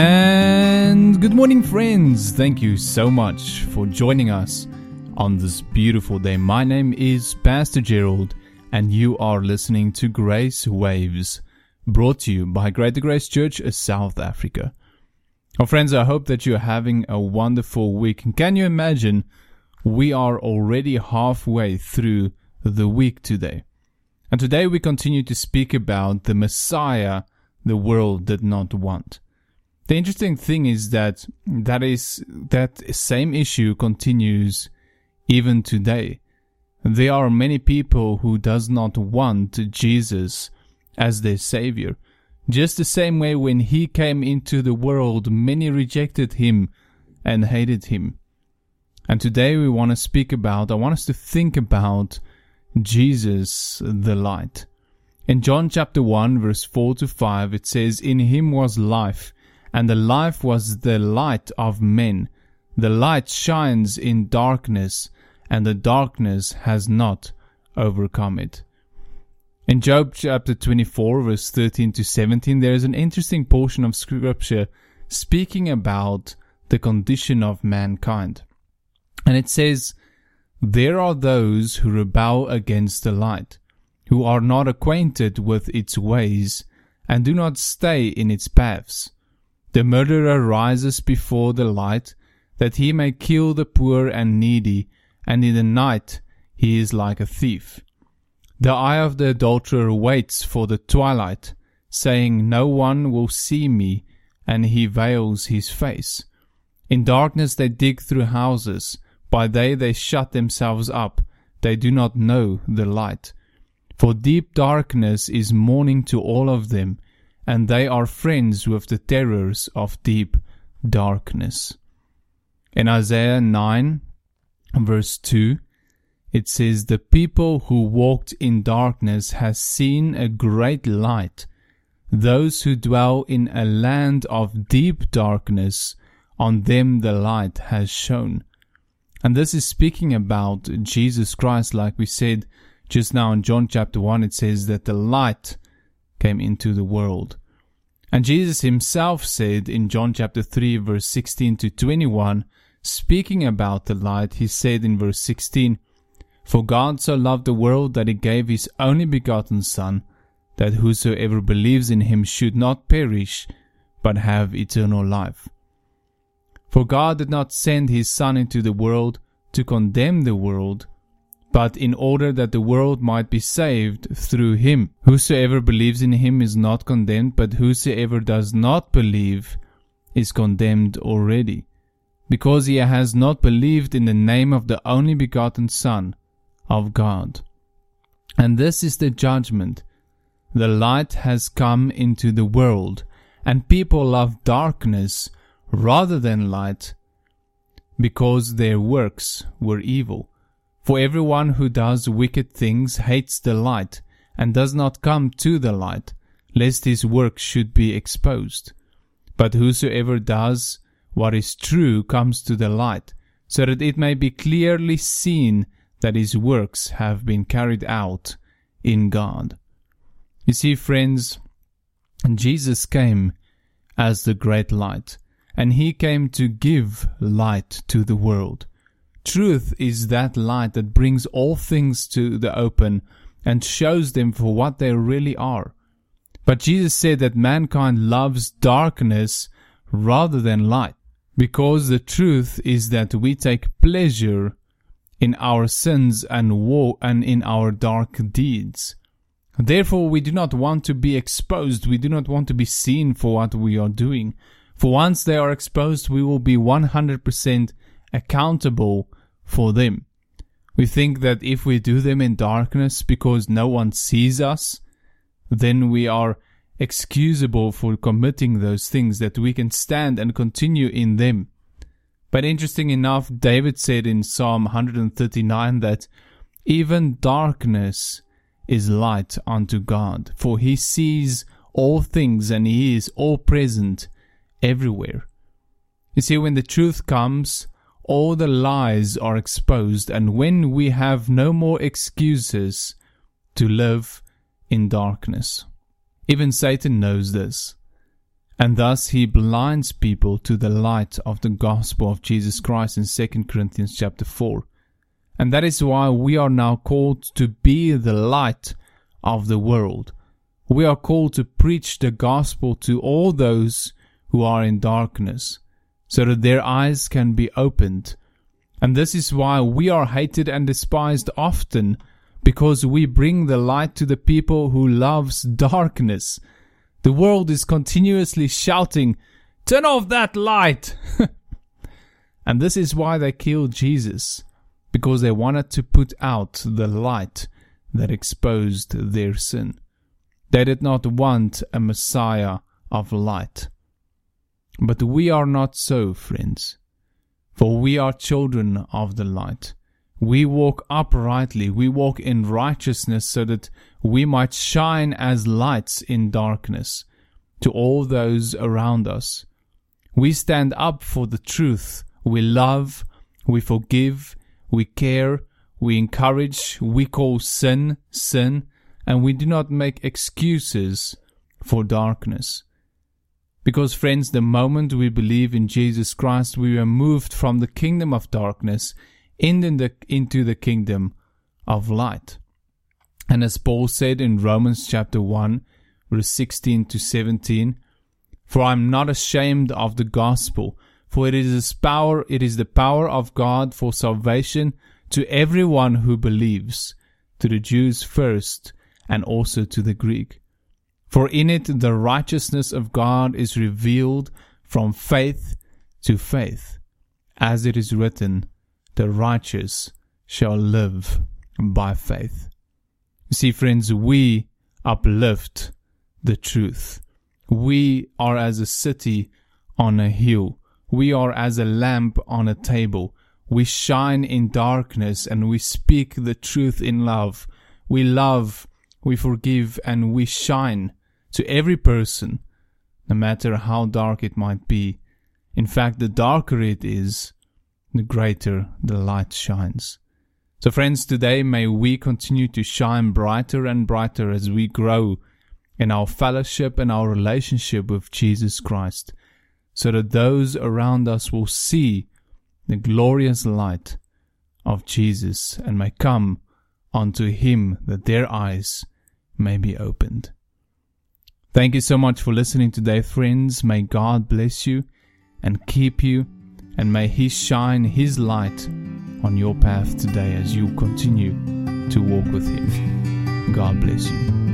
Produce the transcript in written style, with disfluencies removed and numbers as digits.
And good morning, friends. Thank you so much for joining us on this beautiful day. My name is Pastor Gerald, and you are listening to Grace Waves, brought to you by Greater Grace Church of South Africa. Well, friends, I hope that you're having a wonderful week. And can you imagine, we are already halfway through the week today. And today we continue to speak about the Messiah the world did not want. The interesting thing is that same issue continues even today. There are many people who does not want Jesus as their Savior. Just the same way when He came into the world, many rejected Him and hated Him. And today we want to speak about, I want us to think about Jesus, the light. In John chapter 1, verse 4 to 5, it says, "In Him was life, and the life was the light of men. The light shines in darkness, and the darkness has not overcome it." In Job chapter 24, verse 13 to 17, there is an interesting portion of scripture speaking about the condition of mankind. And it says, "There are those who rebel against the light, who are not acquainted with its ways, and do not stay in its paths. The murderer rises before the light, that he may kill the poor and needy, and in the night he is like a thief. The eye of the adulterer waits for the twilight, saying, 'No one will see me,' and he veils his face. In darkness they dig through houses, by day they shut themselves up, they do not know the light. For deep darkness is morning to all of them, and they are friends with the terrors of deep darkness." In Isaiah 9, verse 2, it says, "The people who walked in darkness has seen a great light. Those who dwell in a land of deep darkness, on them the light has shone." And this is speaking about Jesus Christ, like we said just now in John chapter 1, it says that the light came into the world. And Jesus himself said in John chapter 3, verse 16 to 21, speaking about the light, he said in verse 16, "For God so loved the world that he gave his only begotten Son, that whosoever believes in him should not perish, but have eternal life. For God did not send his Son into the world to condemn the world, but in order that the world might be saved through him. Whosoever believes in him is not condemned, but whosoever does not believe is condemned already, because he has not believed in the name of the only begotten Son of God. And this is the judgment. The light has come into the world, and people love darkness rather than light, because their works were evil. For everyone who does wicked things hates the light, and does not come to the light, lest his work should be exposed. But whosoever does what is true comes to the light, so that it may be clearly seen that his works have been carried out in God." You see, friends, Jesus came as the great light, and he came to give light to the world. Truth is that light that brings all things to the open and shows them for what they really are. But Jesus said that mankind loves darkness rather than light, because the truth is that we take pleasure in our sins and woe and in our dark deeds. Therefore, we do not want to be exposed. We do not want to be seen for what we are doing. For once they are exposed, we will be 100% accountable for them. We think that if we do them in darkness because no one sees us, then we are excusable for committing those things, that we can stand and continue in them. But interesting enough, David said in Psalm 139 that even darkness is light unto God, for he sees all things and he is all present everywhere. You see, when the truth comes, all the lies are exposed, and when we have no more excuses to live in darkness. Even Satan knows this. And thus he blinds people to the light of the gospel of Jesus Christ in 2 Corinthians chapter 4. And that is why we are now called to be the light of the world. We are called to preach the gospel to all those who are in darkness, so that their eyes can be opened. And this is why we are hated and despised often, because we bring the light to the people who loves darkness. The world is continuously shouting, "Turn off that light!" And this is why they killed Jesus, because they wanted to put out the light that exposed their sin. They did not want a Messiah of light. But we are not so, friends, for we are children of the light. We walk uprightly, we walk in righteousness, so that we might shine as lights in darkness to all those around us. We stand up for the truth. We love, we forgive, we care, we encourage, we call sin, sin, and we do not make excuses for darkness. Because, friends, the moment we believe in Jesus Christ, we are moved from the kingdom of darkness into the kingdom of light. And as Paul said in Romans chapter 1, verse 16 to 17, "For I am not ashamed of the gospel, for it is the power of God for salvation to everyone who believes, to the Jews first, and also to the Greek. For in it the righteousness of God is revealed from faith to faith, as it is written, 'The righteous shall live by faith.'" You see, friends, we uplift the truth. We are as a city on a hill. We are as a lamp on a table. We shine in darkness and we speak the truth in love. We love, we forgive, and we shine to every person, no matter how dark it might be. In fact, the darker it is, the greater the light shines. So, friends, today may we continue to shine brighter and brighter as we grow in our fellowship and our relationship with Jesus Christ, so that those around us will see the glorious light of Jesus and may come unto Him, that their eyes may be opened. Thank you so much for listening today, friends. May God bless you and keep you. And may He shine His light on your path today as you continue to walk with Him. God bless you.